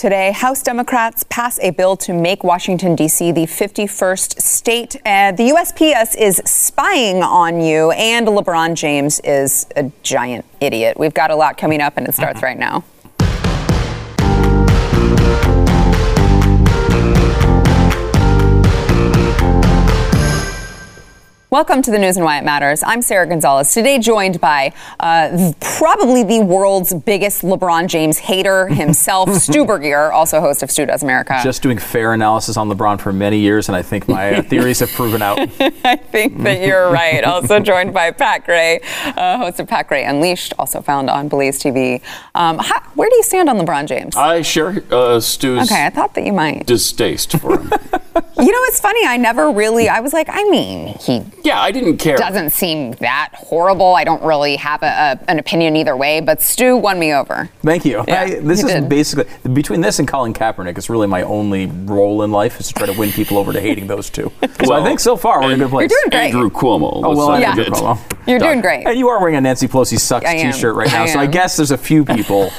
Today, House Democrats pass a bill to make Washington, D.C. the 51st state. The USPS is spying on you, and LeBron James is a giant idiot. We've got a lot coming up, and it starts right now. Welcome to the News and Why It Matters. I'm Sarah Gonzalez, today joined by probably the world's biggest LeBron James hater himself, Stu Burguiere, also host of Stu Does America. Just doing fair analysis on LeBron for many years, and I think my theories have proven out. I think that you're right. Also joined by Pat Gray, host of Pat Gray Unleashed, also found on BlazeTV. Where do you stand on LeBron James? I share Stu's okay, I thought that you might. Distaste for him. You know, it's funny. I never really, I was like, I mean, he... Yeah, I didn't care. Doesn't seem that horrible. I don't really have an opinion either way, but Stu won me over. Thank you. Yeah, basically, between this and Colin Kaepernick, it's really my only role in life is to try to win people over to hating those two. Well, so I think so far we're in a good place. You're doing great. Andrew Cuomo. Oh, well, yeah. Andrew Cuomo. You're doing great. And you are wearing a Nancy Pelosi Sucks t-shirt right now, so I guess there's a few people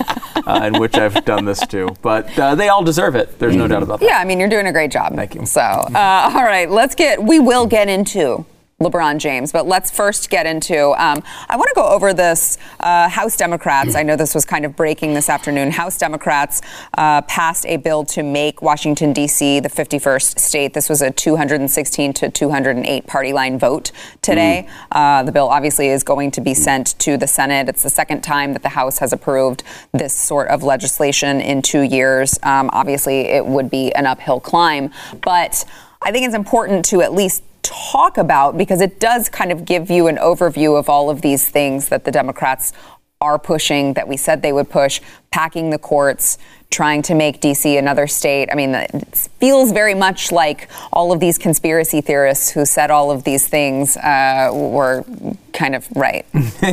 in which I've done this to, but they all deserve it. There's no doubt about that. Yeah, I mean, you're doing a great job. Thank you. So, all right, we will get into LeBron James, but let's first get into, I want to go over this House Democrats. I know this was kind of breaking this afternoon. House Democrats passed a bill to make Washington, D.C. the 51st state. This was a 216 to 208 party line vote today. The bill obviously is going to be sent to the Senate. It's the second time that the House has approved this sort of legislation in 2 years. Obviously, it would be an uphill climb, but I think it's important to at least talk about, because it does kind of give you an overview of all of these things that the Democrats are pushing, that we said they would push, packing the courts, trying to make D.C. another state. I mean, it feels very much like all of these conspiracy theorists who said all of these things were kind of right.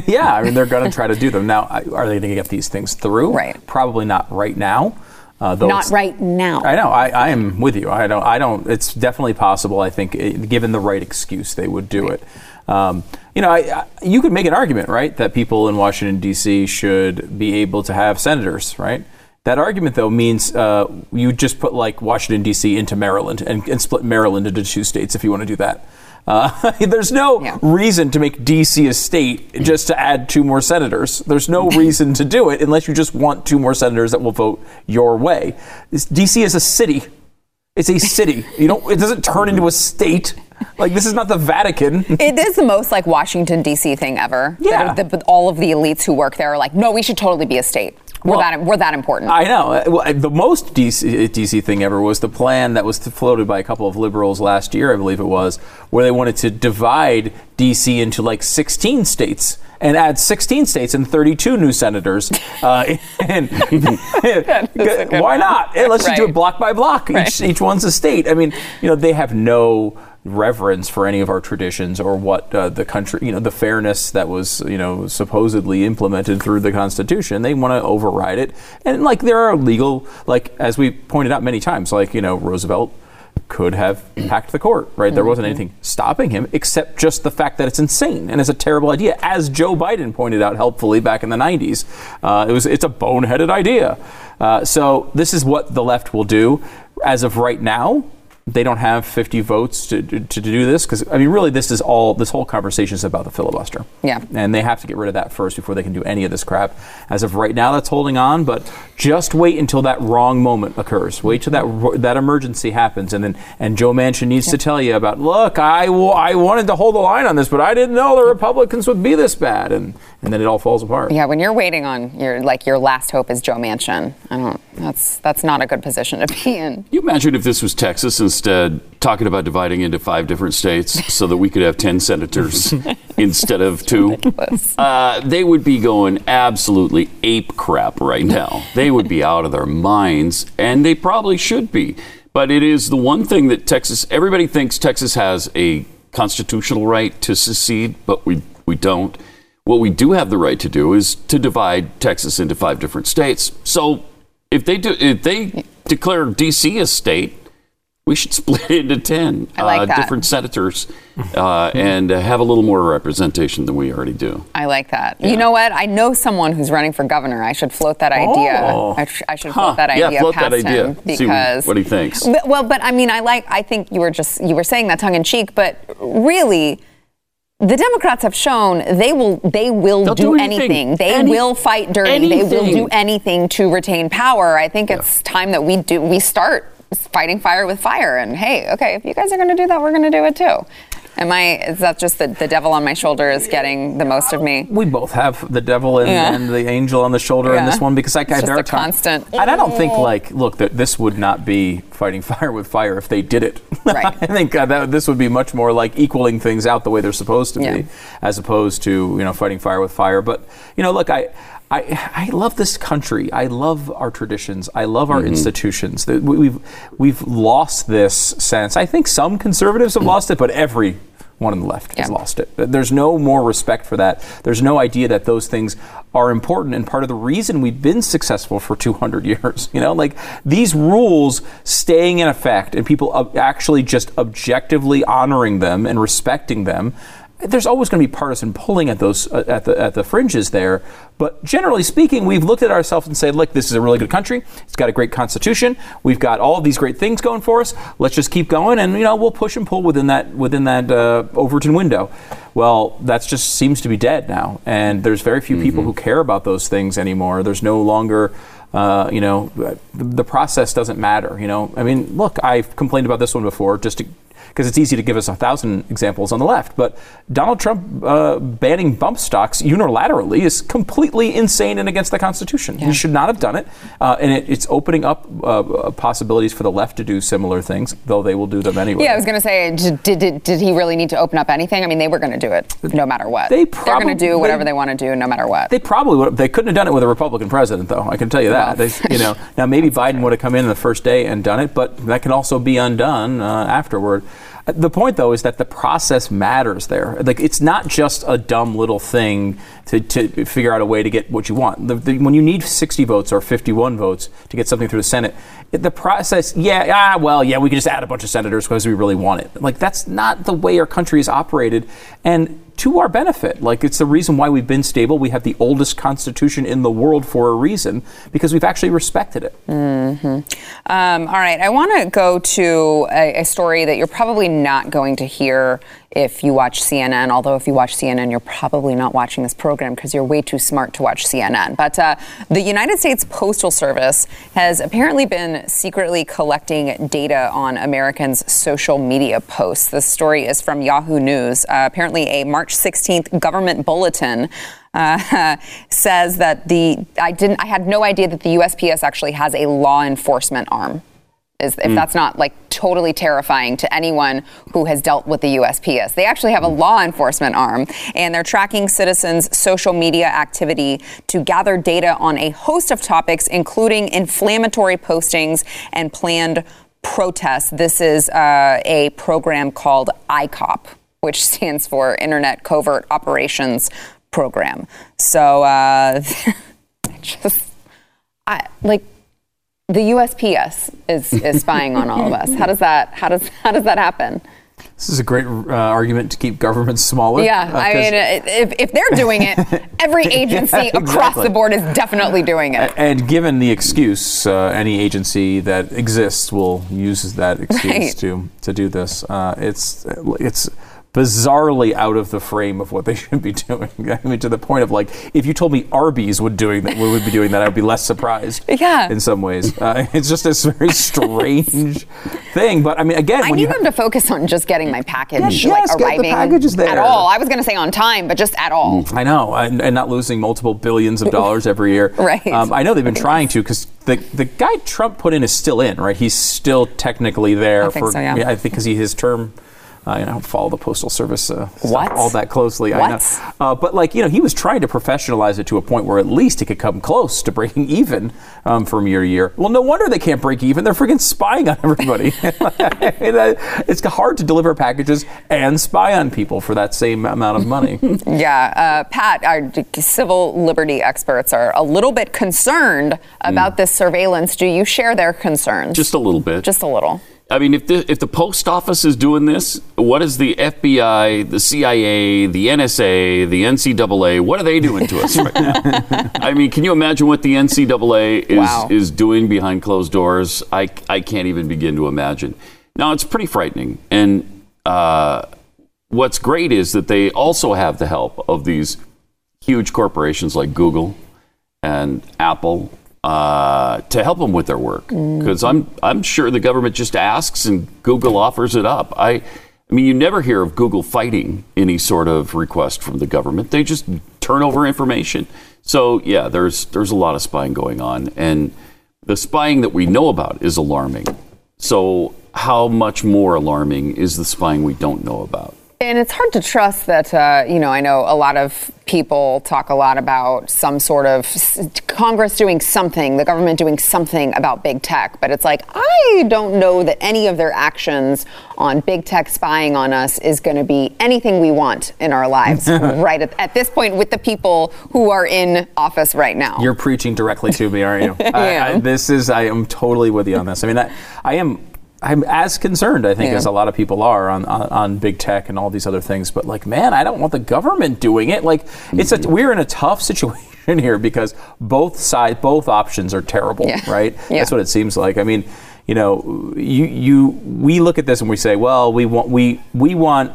Yeah, I mean, they're going to try to do them. Now, are they going to get these things through? Right. Probably not right now. Not right now. I know. I am with you. I don't. It's definitely possible. I think, given the right excuse, they would do it. You could make an argument, right, that people in Washington D.C. should be able to have senators, right? That argument, though, means you just put like Washington D.C. into Maryland and split Maryland into two states if you want to do that. There's no reason to make D.C. a state just to add two more senators. There's no reason to do it unless you just want two more senators that will vote your way. D.C. is a city. It's a city. It doesn't turn into a state. Like, this is not the Vatican. It is the most, like, Washington, D.C. thing ever. Yeah. All of the elites who work there are like, no, we should totally be a state. We're that important. I know. Well, the most D.C. thing ever was the plan that was floated by a couple of liberals last year, I believe it was, where they wanted to divide D.C. into, like, 16 states and add 16 states and 32 new senators. Why not? Let's just do it block by block. Right. Each one's a state. I mean, they have no reverence for any of our traditions or what the country, the fairness that was, supposedly implemented through the Constitution. They want to override it. And like, there are legal, like, as we pointed out many times, like, Roosevelt could have packed the court, right? There wasn't anything stopping him except just the fact that it's insane and it's a terrible idea. As Joe Biden pointed out helpfully back in the 90s, it's a boneheaded idea. So this is what the left will do. As of right now, they don't have 50 votes to do this, because, I mean, really, this whole conversation is about the filibuster. Yeah. And they have to get rid of that first before they can do any of this crap. As of right now, that's holding on, but just wait until that wrong moment occurs. Wait till that emergency happens, and Joe Manchin needs to tell you about, look, I wanted to hold the line on this, but I didn't know the Republicans would be this bad, and then it all falls apart. Yeah, when you're waiting on your last hope is Joe Manchin. That's not a good position to be in. You imagine if this was Texas instead, talking about dividing into 5 different states so that we could have 10 senators instead of 2. They would be going absolutely ape crap right now. They would be out of their minds, and they probably should be. But it is the one thing that everybody thinks Texas has a constitutional right to secede, but we don't. What we do have the right to do is to divide Texas into 5 different states. So if they declare D.C. a state, we should split it into 10 different senators and have a little more representation than we already do. I like that. Yeah. You know what? I know someone who's running for governor. I should float that idea. I should float that idea past him. Because see what he thinks. Well, but I mean, I think you were saying that tongue in cheek, but really, the Democrats have shown they will do anything. They will fight dirty. Anything. They will do anything to retain power. I think it's time that we start fighting fire with fire. And hey, okay, if you guys are going to do that, we're going to do it too. Is that just the devil on my shoulder is getting the most of me? We both have the devil and the angel on the shoulder in this one, because there are constant. And I don't think that this would not be fighting fire with fire if they did it. Right. I think that this would be much more like equaling things out the way they're supposed to be, as opposed to fighting fire with fire. But I love this country. I love our traditions. I love our institutions. We've lost this sense. I think some conservatives have lost it, but everyone on the left has lost it. There's no more respect for that. There's no idea that those things are important and part of the reason we've been successful for 200 years. These rules staying in effect and people actually just objectively honoring them and respecting them. There's always going to be partisan pulling at those at the fringes there, but generally speaking, we've looked at ourselves and said, "Look, this is a really good country. It's got a great constitution. We've got all these great things going for us. Let's just keep going, and we'll push and pull within that Overton window." Well, that just seems to be dead now, and there's very few people who care about those things anymore. There's no longer. The process doesn't matter. Look, I've complained about this one before, just because it's easy to give us 1,000 examples on the left. But Donald Trump banning bump stocks unilaterally is completely insane and against the Constitution. Yeah. He should not have done it, and it's opening up possibilities for the left to do similar things, though they will do them anyway. Yeah, I was going to say, did he really need to open up anything? They were going to do it no matter what. They're going to do whatever they want to do no matter what. They probably would. They couldn't have done it with a Republican president, though. I can tell you that. Now maybe Biden would have come in the first day and done it, but that can also be undone afterward. The point, though, is that the process matters there. It's not just a dumb little thing to figure out a way to get what you want. When you need 60 votes or 51 votes to get something through the Senate, the process, we can just add a bunch of senators because we really want it. That's not the way our country is operated. And to our benefit, it's the reason why we've been stable. We have the oldest constitution in the world for a reason, because we've actually respected it. All right. I want to go to a story that you're probably not going to hear if you watch CNN, although if you watch CNN, you're probably not watching this program because you're way too smart to watch CNN. But the United States Postal Service has apparently been secretly collecting data on Americans' social media posts. This story is from Yahoo News. Apparently, a March 16th government bulletin says that I had no idea that the USPS actually has a law enforcement arm. If that's not totally terrifying to anyone who has dealt with the USPS. They actually have a law enforcement arm, and they're tracking citizens' social media activity to gather data on a host of topics, including inflammatory postings and planned protests. This is a program called ICOP, which stands for Internet Covert Operations Program. So, the USPS is spying on all of us. How does that happen? This is a great argument to keep governments smaller. Yeah, if they're doing it, every agency across the board is definitely doing it. And given the excuse, any agency that exists will use that excuse to do this. It's bizarrely out of the frame of what they should be doing. To the point of if you told me Arby's would be doing that, I would be less surprised. Yeah. In some ways, it's just this very strange thing. But I need them to focus on just getting my package, arriving at all. I was going to say on time, but just at all. I know, and not losing multiple billions of dollars every year. Right. I know they've been trying to, because the guy Trump put in is still in. Right. He's still technically there. I think because his term. I don't follow the Postal Service all that closely. What? I know. He was trying to professionalize it to a point where at least it could come close to breaking even from year to year. Well, no wonder they can't break even. They're freaking spying on everybody. It's hard to deliver packages and spy on people for that same amount of money. Pat, our civil liberty experts are a little bit concerned about this surveillance. Do you share their concerns? Just a little bit. I mean, if the post office is doing this, what is the FBI, the CIA, the NSA, the NCAA, what are they doing to us right now? I mean, can you imagine what the NCAA is doing behind closed doors? I can't even begin to imagine. Now, it's pretty frightening. And what's great is that they also have the help of these huge corporations like Google and Apple to help them with their work, because I'm sure the government just asks and Google offers it up. I mean, you never hear of Google fighting any sort of request from the government. They just turn over information. So yeah, there's a lot of spying going on, and the spying that we know about is alarming. So how much more alarming is the spying we don't know about? And it's hard to trust that, you know, I know a lot of people talk a lot about some sort of Congress doing something, the government doing something about big tech. But it's like, I don't know that any of their actions on big tech spying on us is going to be anything we want in our lives right at this point with the people who are in office right now. You're preaching directly to me, aren't you? I am totally with you on this. I mean, I'm as concerned, I think, as a lot of people are on big tech and all these other things. But like, man, I don't want the government doing it. Like, we're in a tough situation here because both options are terrible, right? Yeah. That's what it seems like. I mean, you know, we look at this and we say, well, we want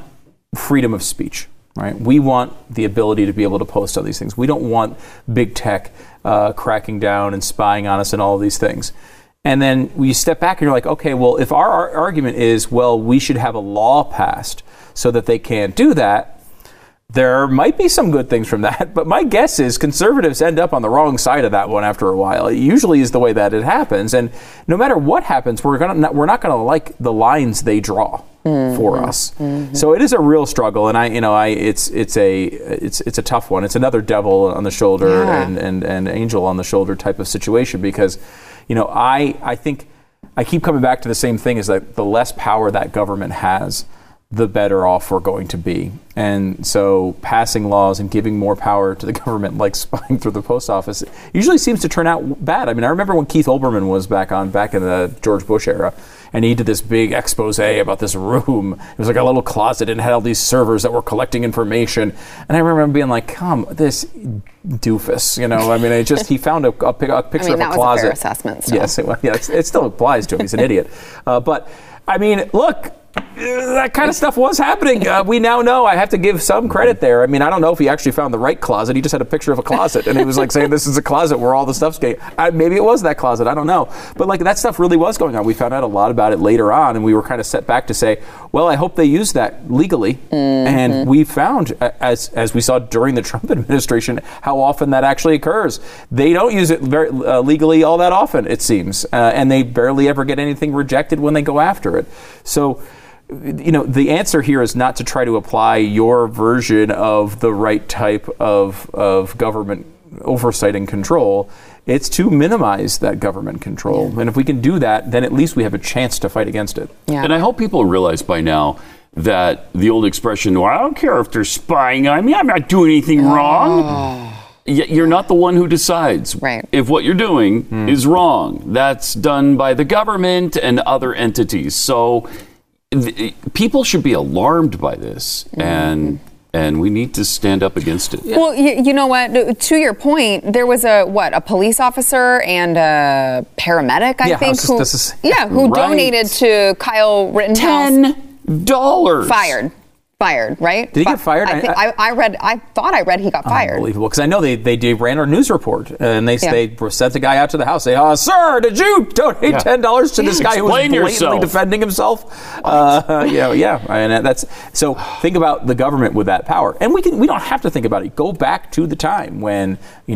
freedom of speech, right? We want the ability to be able to post all these things. We don't want big tech cracking down and spying on us and all of these things. And then we step back and you're like, okay, well, if our argument is, well, we should have a law passed so that they can't do that, there might be some good things from that. But my guess is conservatives end up on the wrong side of that one after a while. It usually is the way that it happens. And no matter what happens, we're not going to like the lines they draw for us. Mm-hmm. So it is a real struggle. And it's a tough one. It's another devil on the shoulder and angel on the shoulder type of situation, because you know, I think I keep coming back to the same thing, is that the less power that government has, the better off we're going to be. And so passing laws and giving more power to the government, like spying through the post office, usually seems to turn out bad. I mean, I remember when Keith Olbermann was back in the George Bush era, and he did this big expose about this room. It was like a little closet and had all these servers that were collecting information. And I remember being like, come, this doofus, you know, I mean, it just, he found a picture of a closet. That was a fair assessment. So. Yes, it still applies to him. He's an idiot. But I mean, look, that kind of stuff was happening. We now know. I have to give some credit there. I mean, I don't know if he actually found the right closet. He just had a picture of a closet, and he was like saying, this is a closet where all the stuff's going. Maybe it was that closet. I don't know. But like, that stuff really was going on. We found out a lot about it later on, and we were kind of set back to say, well, I hope they use that legally. Mm-hmm. And we found, as we saw during the Trump administration, how often that actually occurs. They don't use it very, legally all that often, it seems. And they barely ever get anything rejected when they go after it. So, you know, the answer here is not to try to apply your version of the right type of government oversight and control. It's to minimize that government control. Yeah. And if we can do that, then at least we have a chance to fight against it. Yeah. And I hope people realize by now that the old expression, well, I don't care if they're spying on me, I'm not doing anything wrong. You're not the one who decides. Right. If what you're doing is wrong, that's done by the government and other entities. So people should be alarmed by this, and we need to stand up against it. Yeah. Well, you know what? To your point, there was a police officer and a paramedic, who donated to Kyle Rittenhouse. $10 Fired, right? Did he get fired? I thought I read he got fired. Unbelievable, because I know they ran a news report, and they sent the guy out to the house. They, sir, did you donate $10 to this guy who was blatantly defending himself? And that's, so think about the government with that power, and we don't have to think about it. Go back to the time when we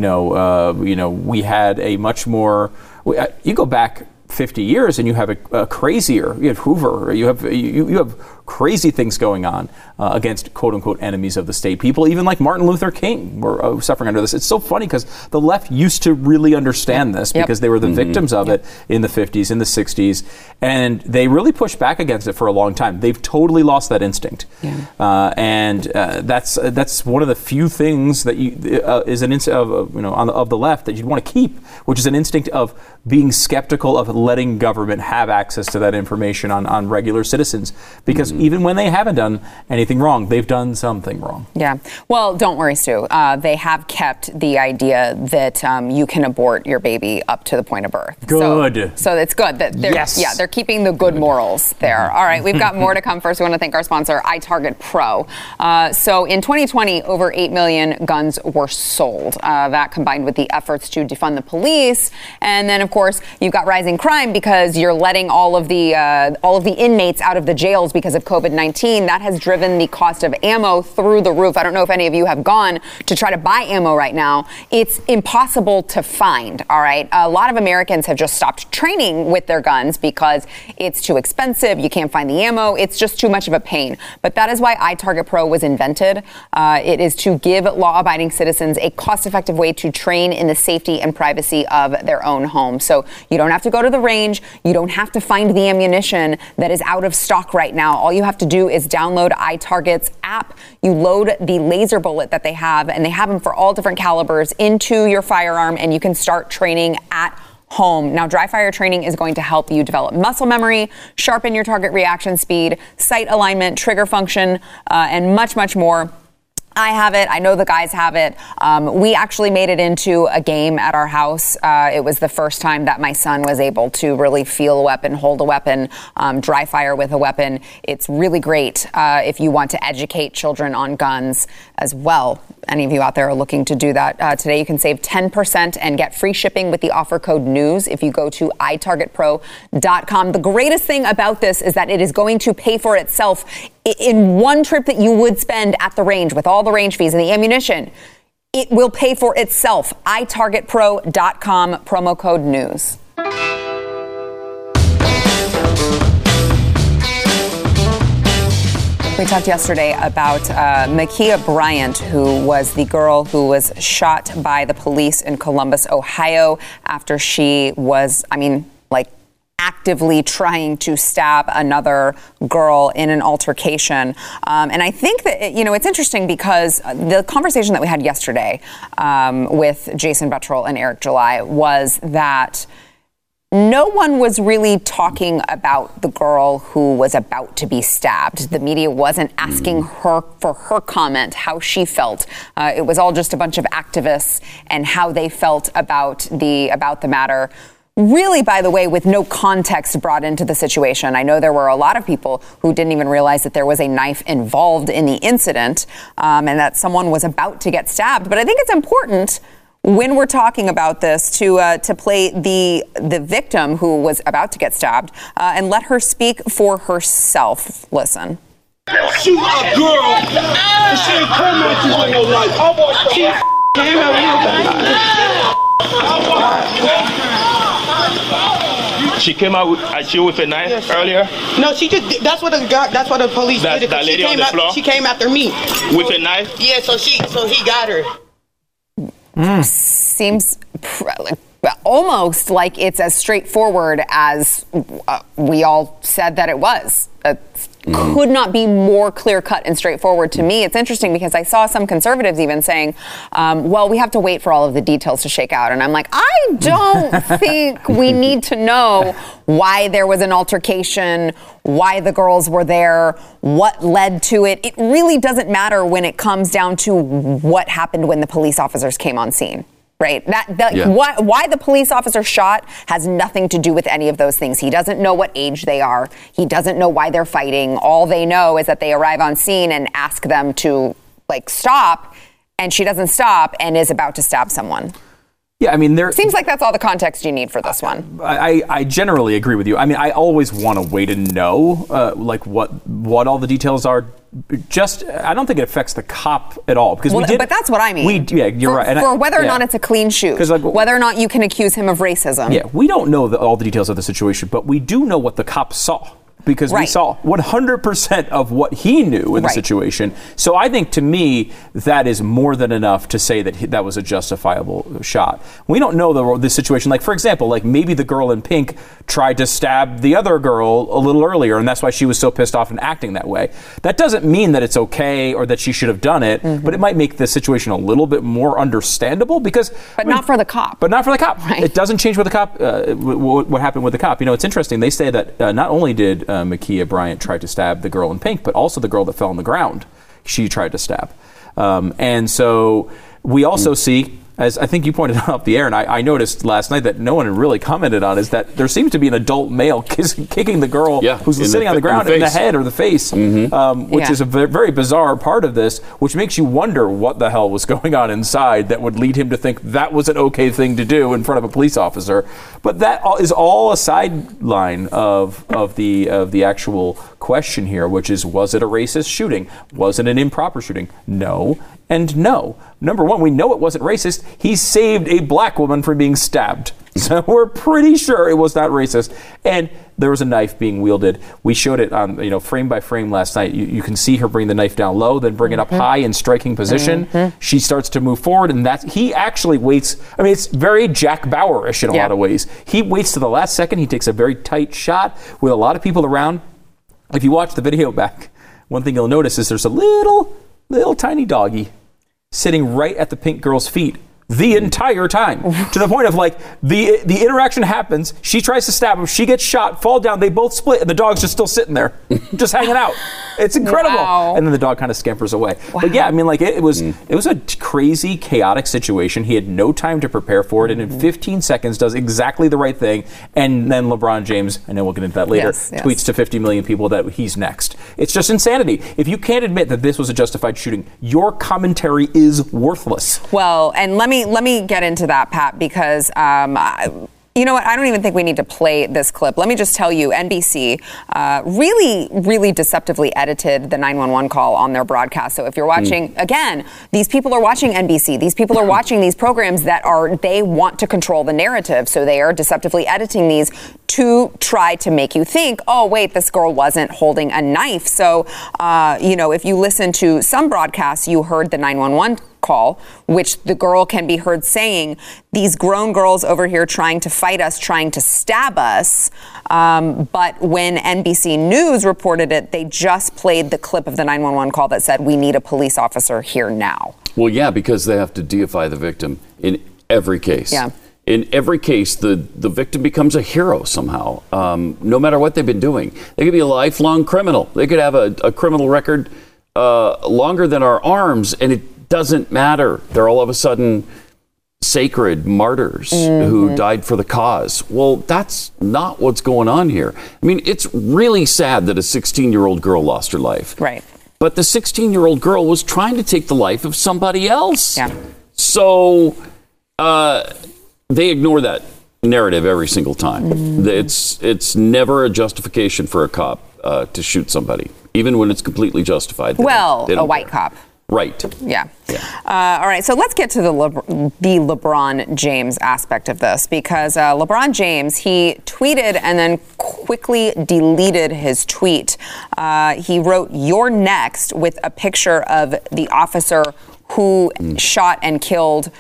had a much more. You go back 50 years and you have a crazier, you have Hoover, you have crazy things going on against quote unquote enemies of the state. People even like Martin Luther King were suffering under this. It's so funny because the left used to really understand this because they were the victims of it in the 50s, in the 60s, and they really pushed back against it for a long time. They've totally lost that instinct. That's one of the few things that is an instinct of the left that you'd want to keep, which is an instinct of being skeptical of letting government have access to that information on regular citizens, because even when they haven't done anything wrong, they've done something wrong. Yeah. Well, don't worry, Stu. They have kept the idea that you can abort your baby up to the point of birth. Good. So it's good that they're, yeah, they're keeping the good morals there. All right. We've got more to come. First, we want to thank our sponsor, iTarget Pro. So in 2020, over 8 million guns were sold. That combined with the efforts to defund the police, and then, of course, you've got rising crime because you're letting all of the inmates out of the jails because of COVID-19. That has driven the cost of ammo through the roof. I don't know if any of you have gone to try to buy ammo right now. It's impossible to find. All right. A lot of Americans have just stopped training with their guns because it's too expensive. You can't find the ammo. It's just too much of a pain. But that is why iTarget Pro was invented. It is to give law-abiding citizens a cost-effective way to train in the safety and privacy of their own home. So you don't have to go to the range. You don't have to find the ammunition that is out of stock right now. All you have to do is download iTarget's app. You load the laser bullet that they have, and they have them for all different calibers, into your firearm, and you can start training at home. Now, dry fire training is going to help you develop muscle memory, sharpen your target reaction speed, sight alignment, trigger function, and much, much more. I have it. I know the guys have it. We actually made it into a game at our house. It was the first time that my son was able to really feel a weapon, hold a weapon, dry fire with a weapon. It's really great if you want to educate children on guns as well. Any of you out there are looking to do that today, you can save 10% and get free shipping with the offer code NEWS if you go to itargetpro.com. The greatest thing about this is that it is going to pay for itself in one trip that you would spend at the range with all the range fees and the ammunition. It will pay for itself. itargetpro.com, promo code NEWS. We talked yesterday about Makia Bryant, who was the girl who was shot by the police in Columbus, Ohio, after she was, actively trying to stab another girl in an altercation. And I think that, it's interesting because the conversation that we had yesterday with Jason Buttrell and Eric July was that no one was really talking about the girl who was about to be stabbed. The media wasn't asking her for her comment, how she felt. It was all just a bunch of activists and how they felt about the matter. Really, by the way, with no context brought into the situation. I know there were a lot of people who didn't even realize that there was a knife involved in the incident, and that someone was about to get stabbed. But I think it's important, when we're talking about this, to play the victim who was about to get stabbed and let her speak for herself. Listen. Shoot a girl. She ain't criminal with no life. I watched the game out. She came out at you with a knife earlier. No, she just. That's what the police did. That lady on the floor. She came after me with a knife. Yeah. So he got her. Seems almost like it's as straightforward as we all said that it was. Could not be more clear-cut and straightforward to me. It's interesting because I saw some conservatives even saying, well, we have to wait for all of the details to shake out. And I'm like, I don't think we need to know why there was an altercation, why the girls were there, what led to it. It really doesn't matter when it comes down to what happened when the police officers came on scene. Right. Why the police officer shot has nothing to do with any of those things. He doesn't know what age they are. He doesn't know why they're fighting. All they know is that they arrive on scene and ask them to stop. And she doesn't stop and is about to stab someone. Yeah, there seems like that's all the context you need for this one. I generally agree with you. I always want a way to know what all the details are. Just, I don't think it affects the cop at all because but that's what I mean. You're right. And whether or not it's a clean shoot, whether or not you can accuse him of racism. Yeah, we don't know all the details of the situation, but we do know what the cop saw. because we saw 100% of what he knew in the situation. So I think, to me, that is more than enough to say that that was a justifiable shot. We don't know the situation. Like, for example, like maybe the girl in pink tried to stab the other girl a little earlier, and that's why she was so pissed off and acting that way. That doesn't mean that it's okay or that she should have done it, but it might make the situation a little bit more understandable because... But not for the cop. But not for the cop. Right. It doesn't change what happened with the cop. You know, it's interesting. They say that not only did... Makia Bryant tried to stab the girl in pink, but also the girl that fell on the ground. She tried to stab. And so we also see, as I think you pointed out off the air, and I noticed last night that no one really commented on, is that there seems to be an adult male kicking the girl who's sitting on the ground in the head or the face, which is a very bizarre part of this, which makes you wonder what the hell was going on inside that would lead him to think that was an okay thing to do in front of a police officer. But that is all a sideline of the actual question here, which is, was it a racist shooting? Was it an improper shooting? No. And no. Number one, we know it wasn't racist. He saved a black woman from being stabbed. So we're pretty sure it was not racist. And there was a knife being wielded. We showed it on, frame by frame last night. You can see her bring the knife down low, then bring it up high in striking position. She starts to move forward, and he actually waits. I mean, it's very Jack Bauer-ish in a lot of ways. He waits to the last second. He takes a very tight shot with a lot of people around. If you watch the video back, one thing you'll notice is there's a little tiny doggy sitting right at the pink girl's feet the entire time, to the point of like the interaction happens. She tries to stab him. She gets shot, fall down. They both split, and the dog's just still sitting there, just hanging out. It's incredible. Wow. And then the dog kind of scampers away. Wow. But yeah, I mean, like it was a crazy, chaotic situation. He had no time to prepare for it, and in 15 seconds does exactly the right thing. And then LeBron James, I know we'll get into that later, tweets to 50 million people that he's next. It's just insanity. If you can't admit that this was a justified shooting, your commentary is worthless. Well, and let me get into that, Pat, because you know what? I don't even think we need to play this clip. Let me just tell you, NBC really, really deceptively edited the 911 call on their broadcast. So if you're watching, again, these people are watching NBC. These people are watching these programs they want to control the narrative. So they are deceptively editing these to try to make you think, oh, wait, this girl wasn't holding a knife. So, if you listen to some broadcasts, you heard the 911 call, which the girl can be heard saying, these grown girls over here trying to fight us, trying to stab us. But when NBC News reported it, they just played the clip of the 911 call that said, we need a police officer here now. Well, yeah, because they have to deify the victim in every case. Yeah. In every case, the victim becomes a hero somehow, no matter what they've been doing. They could be a lifelong criminal. They could have a criminal record longer than our arms, and it doesn't matter. They're all of a sudden sacred martyrs who died for the cause. Well, that's not what's going on here. I mean, it's really sad that a 16-year-old girl lost her life. Right. But the 16-year-old girl was trying to take the life of somebody else. Yeah. So... they ignore that narrative every single time. It's never a justification for a cop to shoot somebody, even when it's completely justified. Well, a white cop. Right. Yeah. All right. So let's get to the LeBron James aspect of this, because LeBron James, he tweeted and then quickly deleted his tweet. He wrote, "You're next," with a picture of the officer who shot and killed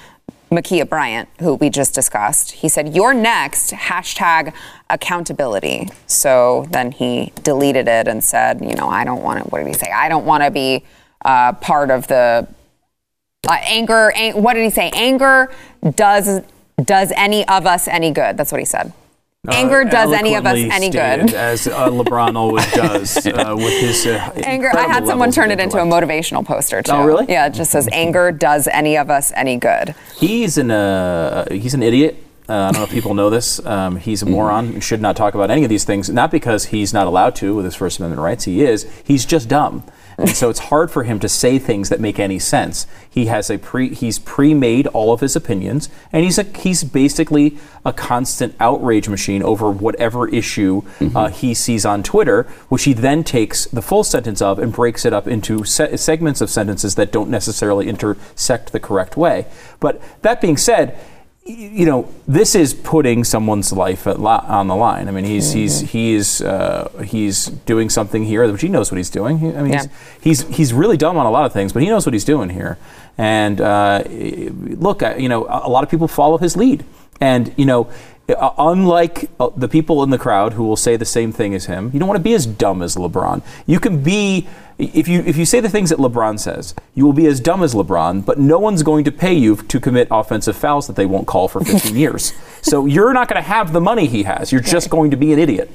Makia Bryant, who we just discussed. He said, "You're next, hashtag accountability." So then he deleted it and said, I don't want to, what did he say? I don't want to be part of the anger. What did he say? Anger does any of us any good. That's what he said. Anger does any of us any good, as LeBron always does with his anger. I had someone turn it into a motivational poster too. Oh, really? Yeah, it just says "Anger does any of us any good." He's an idiot. I don't know if people know this. He's a moron and should not talk about any of these things. Not because he's not allowed to with his First Amendment rights. He is. He's just dumb. And so it's hard for him to say things that make any sense. He has he's pre-made all of his opinions, and he's basically a constant outrage machine over whatever issue he sees on Twitter, which he then takes the full sentence of and breaks it up into segments of sentences that don't necessarily intersect the correct way. But that being said, you know, this is putting someone's life on the line. I mean, he's doing something here, which he knows what he's doing. He's really dumb on a lot of things, but he knows what he's doing here. And look, you know, a lot of people follow his lead, and you know, unlike the people in the crowd who will say the same thing as him, you don't want to be as dumb as LeBron. You can be, if you say the things that LeBron says, you will be as dumb as LeBron, but no one's going to pay you to commit offensive fouls that they won't call for 15 years. So you're not going to have the money he has. You're just going to be an idiot.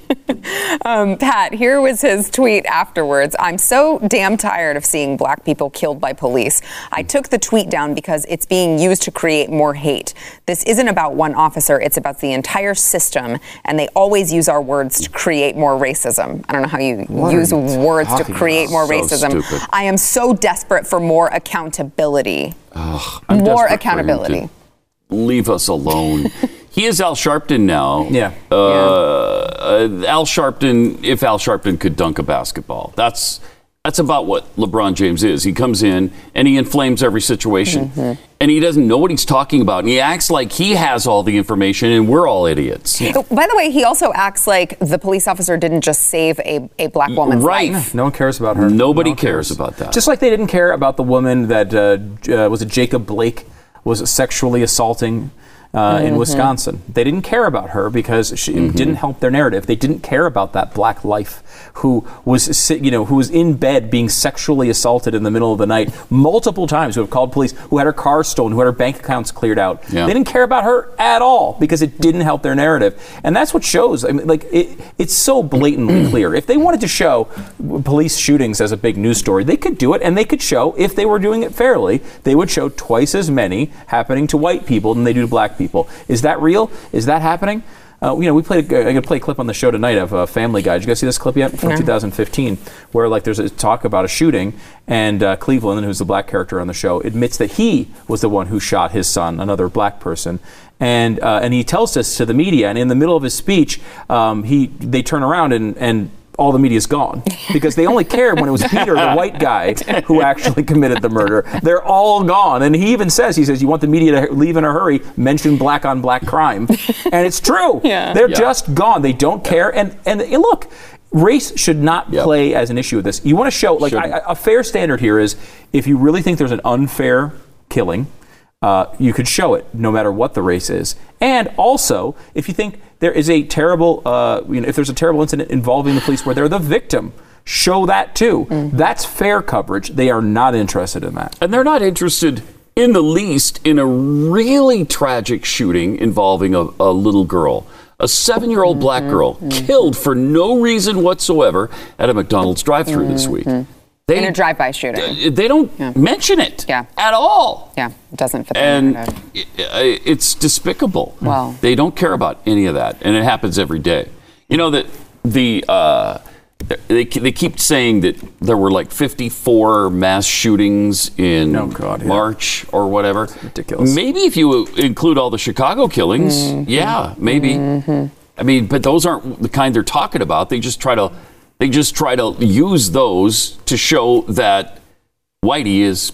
Pat, here was his tweet afterwards. "I'm so damn tired of seeing black people killed by police. I took the tweet down because it's being used to create more hate. This isn't about one officer. It's about the entire system, and they always use our words to create more racism." I don't know how you use words to create more racism. Stupid. "I am so desperate for more accountability." Ugh, more accountability. Leave us alone. He is Al Sharpton now. Yeah. Al Sharpton, if Al Sharpton could dunk a basketball, that's about what LeBron James is. He comes in and he inflames every situation, and he doesn't know what he's talking about. And he acts like he has all the information, and we're all idiots. Yeah. So, by the way, he also acts like the police officer didn't just save a black woman's life. No one cares about her. Nobody cares about that. Just like they didn't care about the woman that was it Jacob Blake was sexually assaulting in Wisconsin. They didn't care about her because she didn't help their narrative. They didn't care about that black life who was in bed being sexually assaulted in the middle of the night multiple times, who have called police, who had her car stolen, who had her bank accounts cleared out. Yeah. They didn't care about her at all because it didn't help their narrative. And that's what shows. I mean, like it's so blatantly clear. If they wanted to show police shootings as a big news story, they could do it, and they could show, if they were doing it fairly, they would show twice as many happening to white people than they do to black people. Is that real? Is that happening? You know, I could play a clip on the show tonight of Family Guy. Did you guys see this clip yet? From 2015, where like there's a talk about a shooting, and Cleveland, who's the black character on the show, admits that he was the one who shot his son, another black person, and he tells this to the media. And in the middle of his speech, they turn around and all the media's gone, because they only cared when it was Peter, the white guy, who actually committed the murder. They're all gone. And he even says, you want the media to leave in a hurry, mention black on black crime. And it's true. Yeah. They're just gone. They don't care. And look, race should not play as an issue with this. You want to show, like, a fair standard here is, if you really think there's an unfair killing, you could show it no matter what the race is. And also, if you think there is a terrible, if there's a terrible incident involving the police where they're the victim, show that too. That's fair coverage. They are not interested in that. And they're not interested in the least in a really tragic shooting involving a little girl. A 7-year-old black girl killed for no reason whatsoever at a McDonald's drive-thru this week. In a drive-by shooting. They don't mention it at all. Yeah, it doesn't fit the narrative. And it's despicable. Wow. They don't care about any of that, and it happens every day. You know, they keep saying that there were like 54 mass shootings in March or whatever. That's ridiculous. Maybe if you include all the Chicago killings, maybe. I mean, but those aren't the kind they're talking about. They just try to use those to show that Whitey is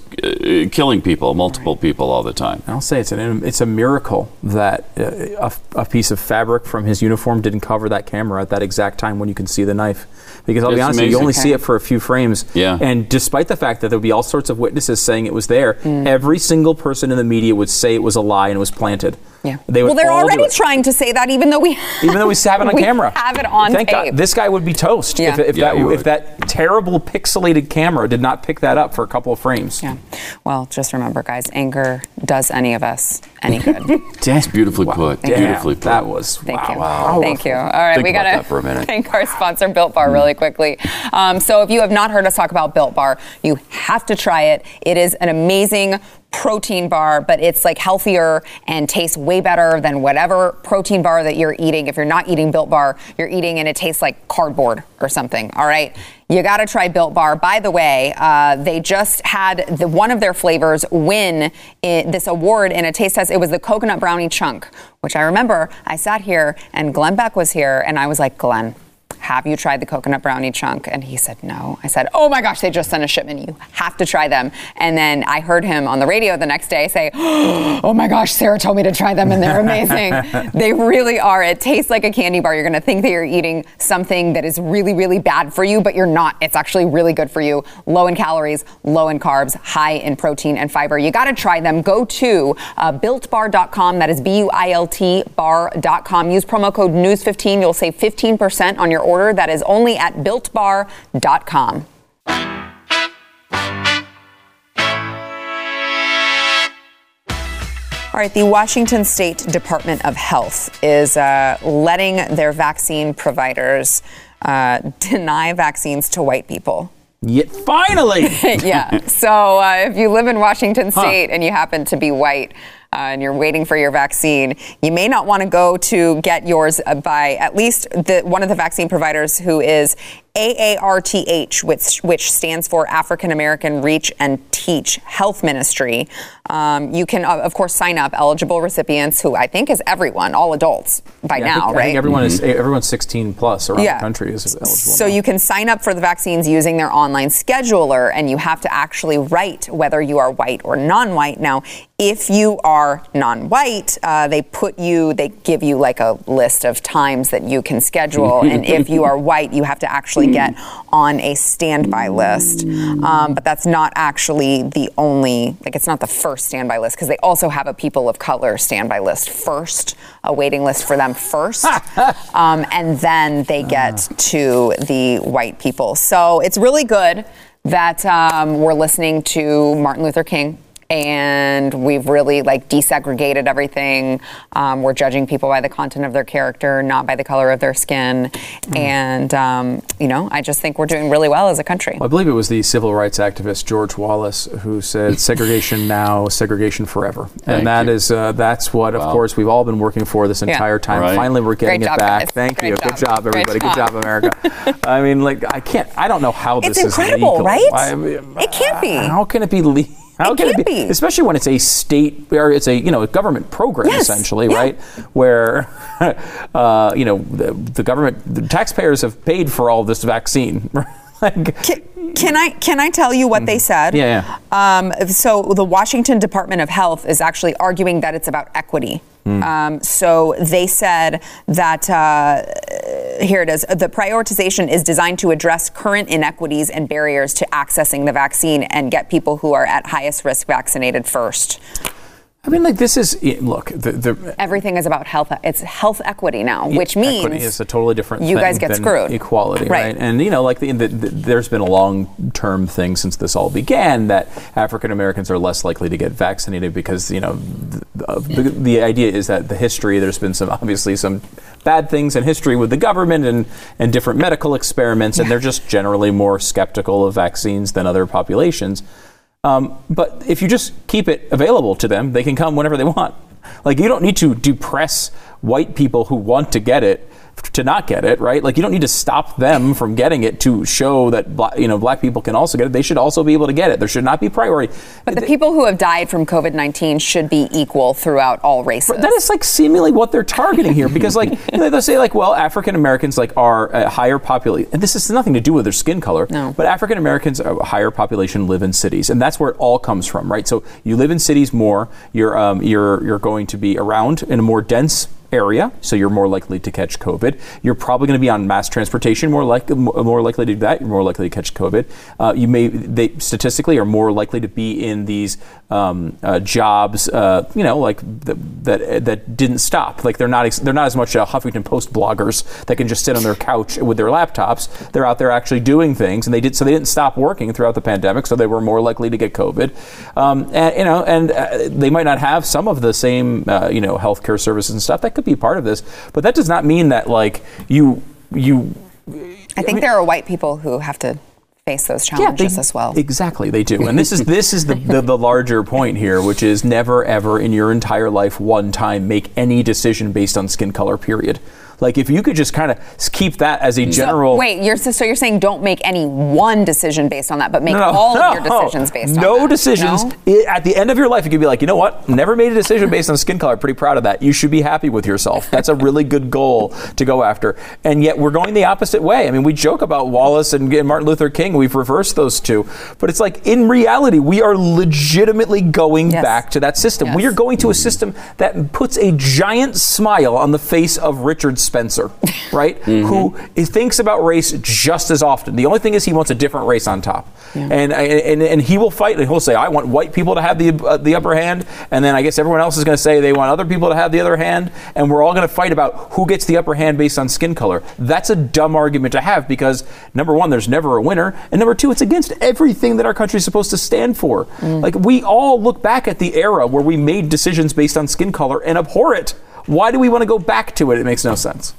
killing people, multiple people all the time. I'll say it's a miracle that a piece of fabric from his uniform didn't cover that camera at that exact time when you can see the knife. Because I'll be honest, you only see it for a few frames. Yeah. And despite the fact that there would be all sorts of witnesses saying it was there, every single person in the media would say it was a lie and it was planted. Yeah. They're already trying to say that, even though we have it on camera. Have it on tape. Thank God, this guy would be toast if that terrible pixelated camera did not pick that up for a couple of frames. Yeah. Well, just remember, guys, anger does any of us any good. That's beautifully put. Beautifully put. That was. Wow. Thank you. All right, we gotta thank our sponsor, Built Bar, really quickly. So if you have not heard us talk about Built Bar, you have to try it. It is an amazing protein bar, but it's like healthier and tastes way better than whatever protein bar that you're eating. If you're not eating Built Bar, you're eating and it tastes like cardboard or something. All right. You got to try Built Bar. By the way, they just had one of their flavors win this award in a taste test. It was the coconut brownie chunk, which I remember I sat here and Glenn Beck was here and I was like, Glenn, have you tried the coconut brownie chunk? And he said, no. I said, oh my gosh, they just sent a shipment. You have to try them. And then I heard him on the radio the next day say, oh my gosh, Sarah told me to try them and they're amazing. They really are. It tastes like a candy bar. You're going to think that you're eating something that is really, really bad for you, but you're not. It's actually really good for you. Low in calories, low in carbs, high in protein and fiber. You got to try them. Go to builtbar.com. That is B-U-I-L-T bar.com. Use promo code NEWS15. You'll save 15% on your order. That is only at builtbar.com. All right, the Washington State Department of Health is letting their vaccine providers deny vaccines to white people. Yet finally! Yeah. So if you live in Washington State and you happen to be white, and you're waiting for your vaccine, you may not want to go to get yours by at least one of the vaccine providers who is AARTH, which stands for African American Reach and Teach Health Ministry. You can, of course, sign up eligible recipients, who I think is everyone, all adults by now, right? I think everyone is, everyone 16 plus around the country is eligible. So you can sign up for the vaccines using their online scheduler, and you have to actually write whether you are white or non-white. Now, if you are non-white, they give you like a list of times that you can schedule. And if you are white, you have to actually get on a standby list. But that's not actually the only, it's not the first standby list, because they also have a people of color standby list first, a waiting list for them first. And then they get to the white people. So it's really good that we're listening to Martin Luther King. And we've really desegregated everything. We're judging people by the content of their character, not by the color of their skin. And, I just think we're doing really well as a country. Well, I believe it was the civil rights activist George Wallace who said, segregation now, segregation forever. And that's what, of course, we've all been working for this entire time. Right. Finally, we're getting it back. Guys. Thank you. Good job, everybody. Good job, America. I mean, I don't know how this is legal. It's incredible, right? It can't be. How can it be legal? How can it be? Especially when it's a state, or it's a a government program, essentially, right? Where the government, the taxpayers have paid for all of this vaccine. Can I tell you what they said? So the Washington Department of Health is actually arguing that it's about equity. So they said that, here it is, the prioritization is designed to address current inequities and barriers to accessing the vaccine and get people who are at highest risk vaccinated first. I mean, this is, look. Everything is about health. It's health equity now, which means equity is a totally different thing. You guys get screwed. Equality, right? And there's been a long-term thing since this all began that African Americans are less likely to get vaccinated because the idea is that the history, there's been some bad things in history with the government and different medical experiments, and they're just generally more skeptical of vaccines than other populations. But if you just keep it available to them, they can come whenever they want. You don't need to depress white people who want to get it to not get it, right? You don't need to stop them from getting it to show that black people can also get it. They should also be able to get it. There should not be priority. But the people who have died from COVID-19 should be equal throughout all races. That is seemingly what they're targeting here, because they'll say African Americans are a higher population, and this has nothing to do with their skin color. No. But African Americans, a higher population, live in cities, and that's where it all comes from, right? So you live in cities more. You're going to be around in a more dense area, so you're more likely to catch COVID. You're probably going to be on mass transportation, more likely to do that. You're more likely to catch COVID. They statistically are more likely to be in these jobs, that didn't stop. They're not as much Huffington Post bloggers that can just sit on their couch with their laptops. They're out there actually doing things, and they didn't stop working throughout the pandemic, so they were more likely to get COVID. And they might not have some of the same healthcare services and stuff that could be part of this, but that does not mean that there are white people who have to face those challenges as well. Exactly, they do. And this is the larger point here, which is never ever in your entire life one time make any decision based on skin color, period. Like, if you could just kind of keep that as a general. So, wait, you're saying don't make any one decision based on that, but make all of your decisions based on that. No decisions. No? At the end of your life, you could be like, you know what? Never made a decision based on skin color. Pretty proud of that. You should be happy with yourself. That's a really good goal to go after. And yet we're going the opposite way. I mean, we joke about Wallace and Martin Luther King. We've reversed those two. But it's like, in reality, we are legitimately going back to that system. Yes. We are going to a system that puts a giant smile on the face of Richard Spencer, right? Mm-hmm. Who thinks about race just as often. The only thing is he wants a different race on top. Yeah. And he will fight, and he'll say, I want white people to have the upper hand, and then I guess everyone else is going to say they want other people to have the other hand, and we're all going to fight about who gets the upper hand based on skin color. That's a dumb argument to have because, number one, there's never a winner, and number two, it's against everything that our country's supposed to stand for. Mm. Like, we all look back at the era where we made decisions based on skin color and abhor it. Why do we want to go back to it? It makes no sense.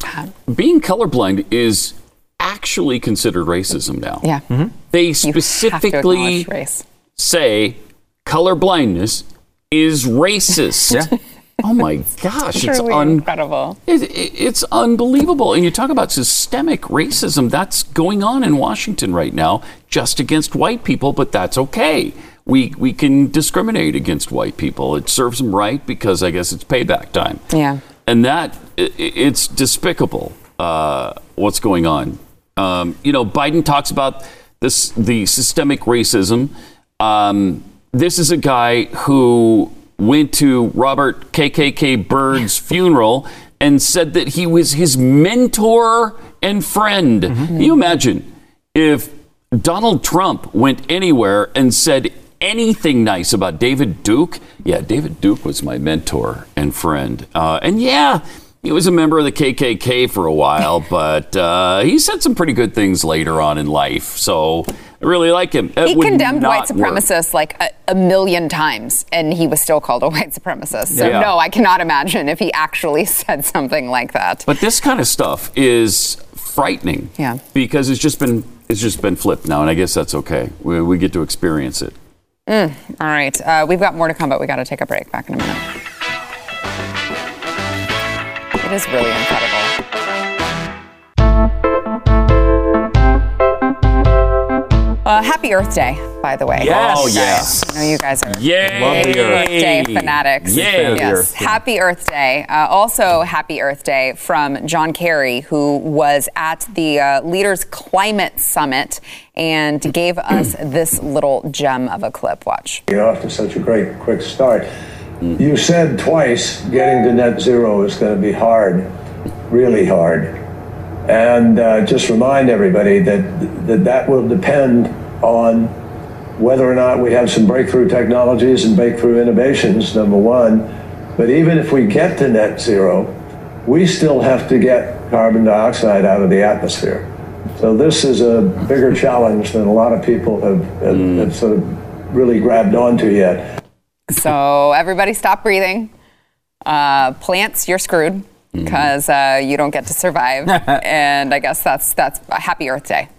Being colorblind is actually considered racism now. Yeah. Mm-hmm. They specifically say colorblindness is racist. Yeah. Oh my gosh, it's incredible. It's unbelievable. And you talk about systemic racism that's going on in Washington right now, just against white people, but that's okay. We can discriminate against white people. It serves them right because I guess it's payback time. Yeah. And it's despicable what's going on. Biden talks about the systemic racism. This is a guy who went to Robert KKK Byrd's funeral and said that he was his mentor and friend. Mm-hmm. Can you imagine if Donald Trump went anywhere and said anything nice about David Duke? Yeah, David Duke was my mentor and friend. He was a member of the KKK for a while, but he said some pretty good things later on in life. So I really like him. He condemned white supremacists like a million times, and he was still called a white supremacist. So no, I cannot imagine if he actually said something like that. But this kind of stuff is frightening, because it's just been flipped now, and I guess that's okay. We get to experience it. All right, we've got more to come, but we got to take a break. Back in a minute. It is really incredible. Happy Earth Day, by the way. Yes. Oh, yes. I know you guys are Happy Earth Day fanatics. Yes. Happy Earth Day. Also, Happy Earth Day from John Kerry, who was at the Leaders Climate Summit and gave us this little gem of a clip. Watch. You're off to such a great quick start. You said twice getting to net zero is going to be hard, really hard. And just remind everybody that will depend on whether or not we have some breakthrough technologies and breakthrough innovations, number one. But even if we get to net zero, we still have to get carbon dioxide out of the atmosphere. So this is a bigger challenge than a lot of people have sort of really grabbed onto yet. So everybody stop breathing. Plants, you're screwed. Because you don't get to survive. And I guess that's a Happy Earth Day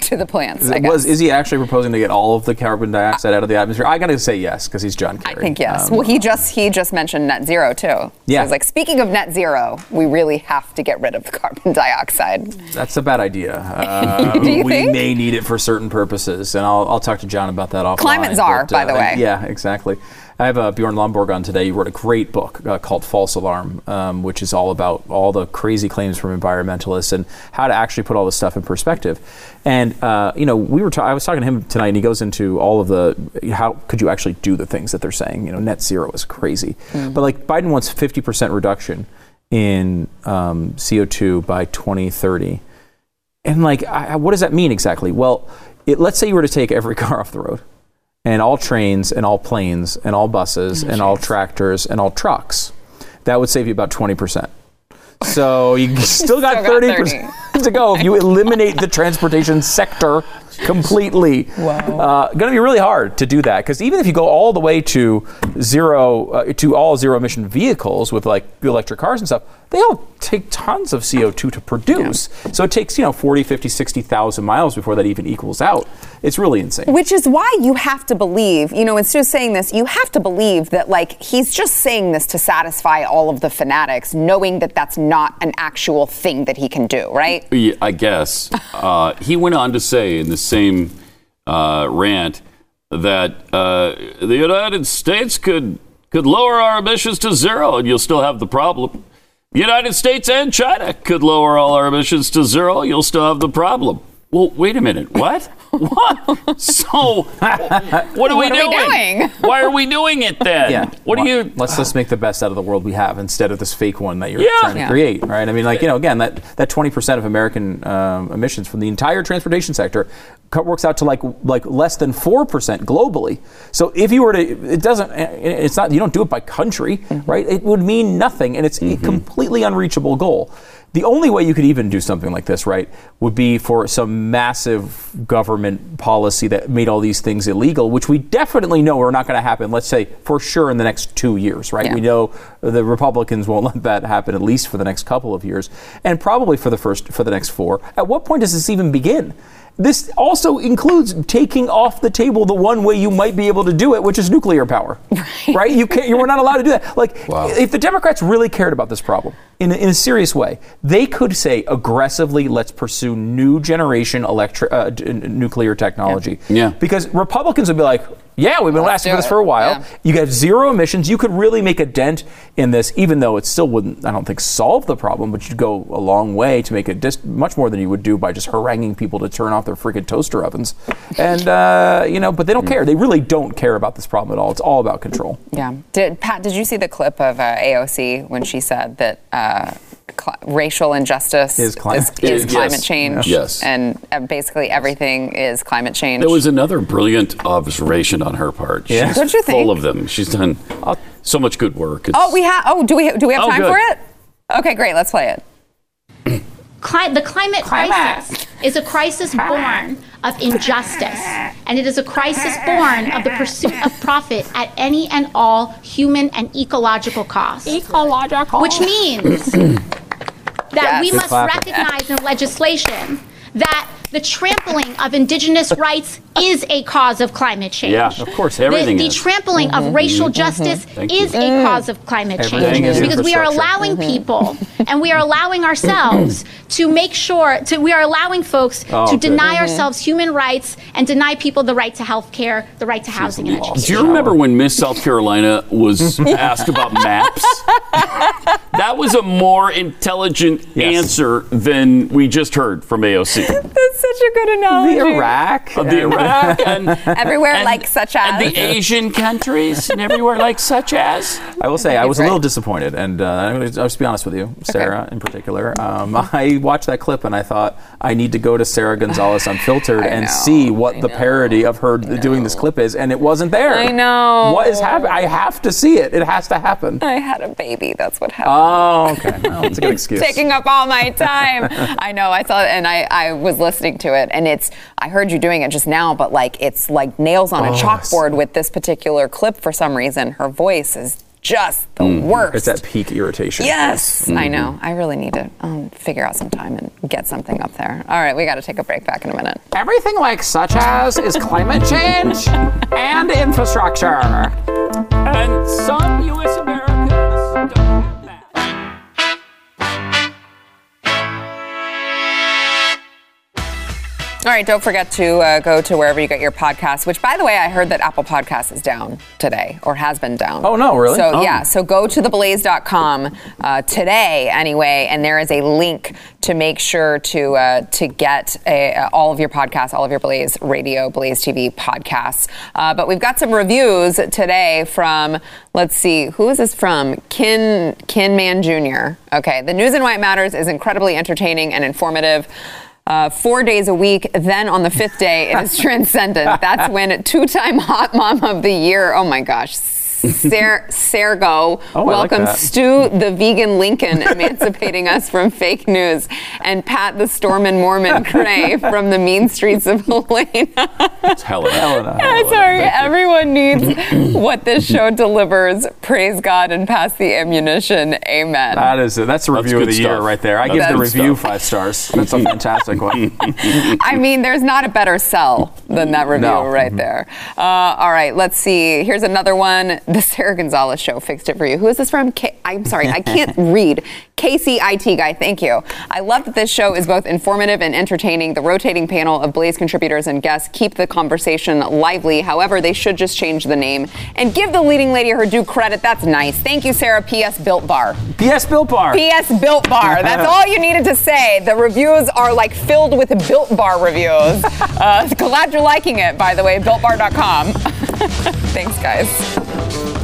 to the plants, I guess. Is he actually proposing to get all of the carbon dioxide out of the atmosphere? I got to say yes, because he's John Kerry. I think yes. Well, he just mentioned net zero, too. Yeah. So he's like, speaking of net zero, we really have to get rid of the carbon dioxide. That's a bad idea. Do you think? May need it for certain purposes, and I'll talk to John about that offline. Climate czar, by the way. Yeah, exactly. I have Bjorn Lomborg on today. He wrote a great book called False Alarm, which is all about all the crazy claims from environmentalists and how to actually put all this stuff in perspective. And, I was talking to him tonight, and he goes into all of how could you actually do the things that they're saying? You know, net zero is crazy. Mm-hmm. But, like, Biden wants 50% reduction in CO2 by 2030. And, like, what does that mean exactly? Well, let's say you were to take every car off the road, and all trains, and all planes, and all buses, and all tractors, and all trucks. That would save you about 20%. So you still got 30% to go if you eliminate the transportation sector completely. Wow. Going to be really hard to do that, because even if you go all the way to all zero emission vehicles with like electric cars and stuff, they all take tons of CO2 to produce. Yeah. So it takes, 40, 50, 60,000 miles before that even equals out. It's really insane. Which is why you have to believe, instead of saying this, you have to believe that, he's just saying this to satisfy all of the fanatics, knowing that that's not an actual thing that he can do, right? Yeah, I guess. He went on to say in the same rant that the United States could lower our emissions to zero and you'll still have the problem. The United States and China could lower all our emissions to zero. You'll still have the problem. Well, wait a minute. What? What? So what are we doing? Why are we doing it then? Yeah. Let's just make the best out of the world we have instead of this fake one that you're trying to create, right? I mean, again, that 20% of American emissions from the entire transportation sector works out to like less than 4% globally. So if you were to, you don't do it by country, mm-hmm. right? It would mean nothing, and it's mm-hmm. a completely unreachable goal. The only way you could even do something like this, right, would be for some massive government policy that made all these things illegal, which we definitely know are not going to happen, let's say, for sure in the next 2 years, right? Yeah. We know the Republicans won't let that happen, at least for the next couple of years, and probably for the next 4. At what point does this even begin? This also includes taking off the table the one way you might be able to do it, which is nuclear power, right? You were not allowed to do that. If the Democrats really cared about this problem in a serious way, they could say aggressively, let's pursue new generation nuclear technology. Yeah. Because Republicans would be like, yeah, we've been asking for this for a while. Yeah. You have zero emissions. You could really make a dent in this, even though it still wouldn't, I don't think, solve the problem, but you'd go a long way to make it much more than you would do by just haranguing people to turn off their freaking toaster ovens. And, but they don't care. They really don't care about this problem at all. It's all about control. Yeah. Pat, did you see the clip of AOC when she said that racial injustice is climate change? Yes. And basically everything is climate change. There was another brilliant observation on her part. Yeah. She's full of them. She's done so much good work. Do we have time for it? Okay, great. Let's play it. The climate crisis is a crisis born of injustice, and it is a crisis born of the pursuit of profit at any and all human and ecological cost. Ecological. Which means that we must recognize in legislation that the trampling of indigenous rights is a cause of climate change. Yeah, of course, everything is. The trampling of racial justice is a cause of climate change. Because we are allowing people and we are allowing ourselves to make sure, we are allowing folks to deny ourselves human rights and deny people the right to health care, the right to housing and education. Do you remember when Miss South Carolina was asked about maps? That was a more intelligent answer than we just heard from AOC. Such a good analogy. The Iraq and everywhere and, like such as and the Asian countries and everywhere like such as. I will say I was a little disappointed, and I'll just be honest with you, Sarah in particular. I watched that clip and I thought I need to go to Sarah Gonzalez Unfiltered and see what the parody of her doing this clip is, and it wasn't there. I know. What is happening? I have to see it. It has to happen. I had a baby. That's what happened. Oh, okay. Well, it's a good excuse. Taking up all my time. I know. I saw it and I was listening to it, and I heard you doing it just now, but it's like nails on a chalkboard with this particular clip for some reason. Her voice is just the worst. It's that peak irritation. Yes, I know. I really need to figure out some time and get something up there. All right, we got to take a break. Back in a minute. Everything like such as is climate change and infrastructure and some U.S. Americans don't. All right, don't forget to go to wherever you get your podcasts, which, by the way, I heard that Apple Podcasts is down today or has been down. Oh, no, really? So, so go to theblaze.com today anyway, and there is a link to make sure to get all of your podcasts, all of your Blaze Radio, Blaze TV podcasts. But we've got some reviews today from, let's see, who is this from? Kinman Jr. Okay, the News and Why It Matters is incredibly entertaining and informative. 4 days a week, then on the 5th day, it is transcendent. That's when two-time Hot Mom of the Year. Oh, my gosh. Sergo. Oh, welcome, like Stu, the vegan Lincoln, emancipating us from fake news, and Pat, the Storm and Mormon Gray, from the mean streets of Helena. It's Helena. Yeah, sorry, everyone needs what this show delivers. Praise God and pass the ammunition. Amen. That is it. That's a review of the year right there. I give the review 5 stars. That's a fantastic one. I mean, there's not a better sell than that review right there. All right, let's see. Here's another one. The Sarah Gonzalez Show fixed it for you. Who is this from? I'm sorry, I can't read. KCIT guy, thank you. I love that this show is both informative and entertaining. The rotating panel of Blaze contributors and guests keep the conversation lively. However, they should just change the name and give the leading lady her due credit. That's nice. Thank you, Sarah. P.S. Built Bar. P.S. Built Bar. P.S. Built Bar. That's all you needed to say. The reviews are like filled with Built Bar reviews. Glad you're liking it, by the way. BuiltBar.com. Thanks, guys.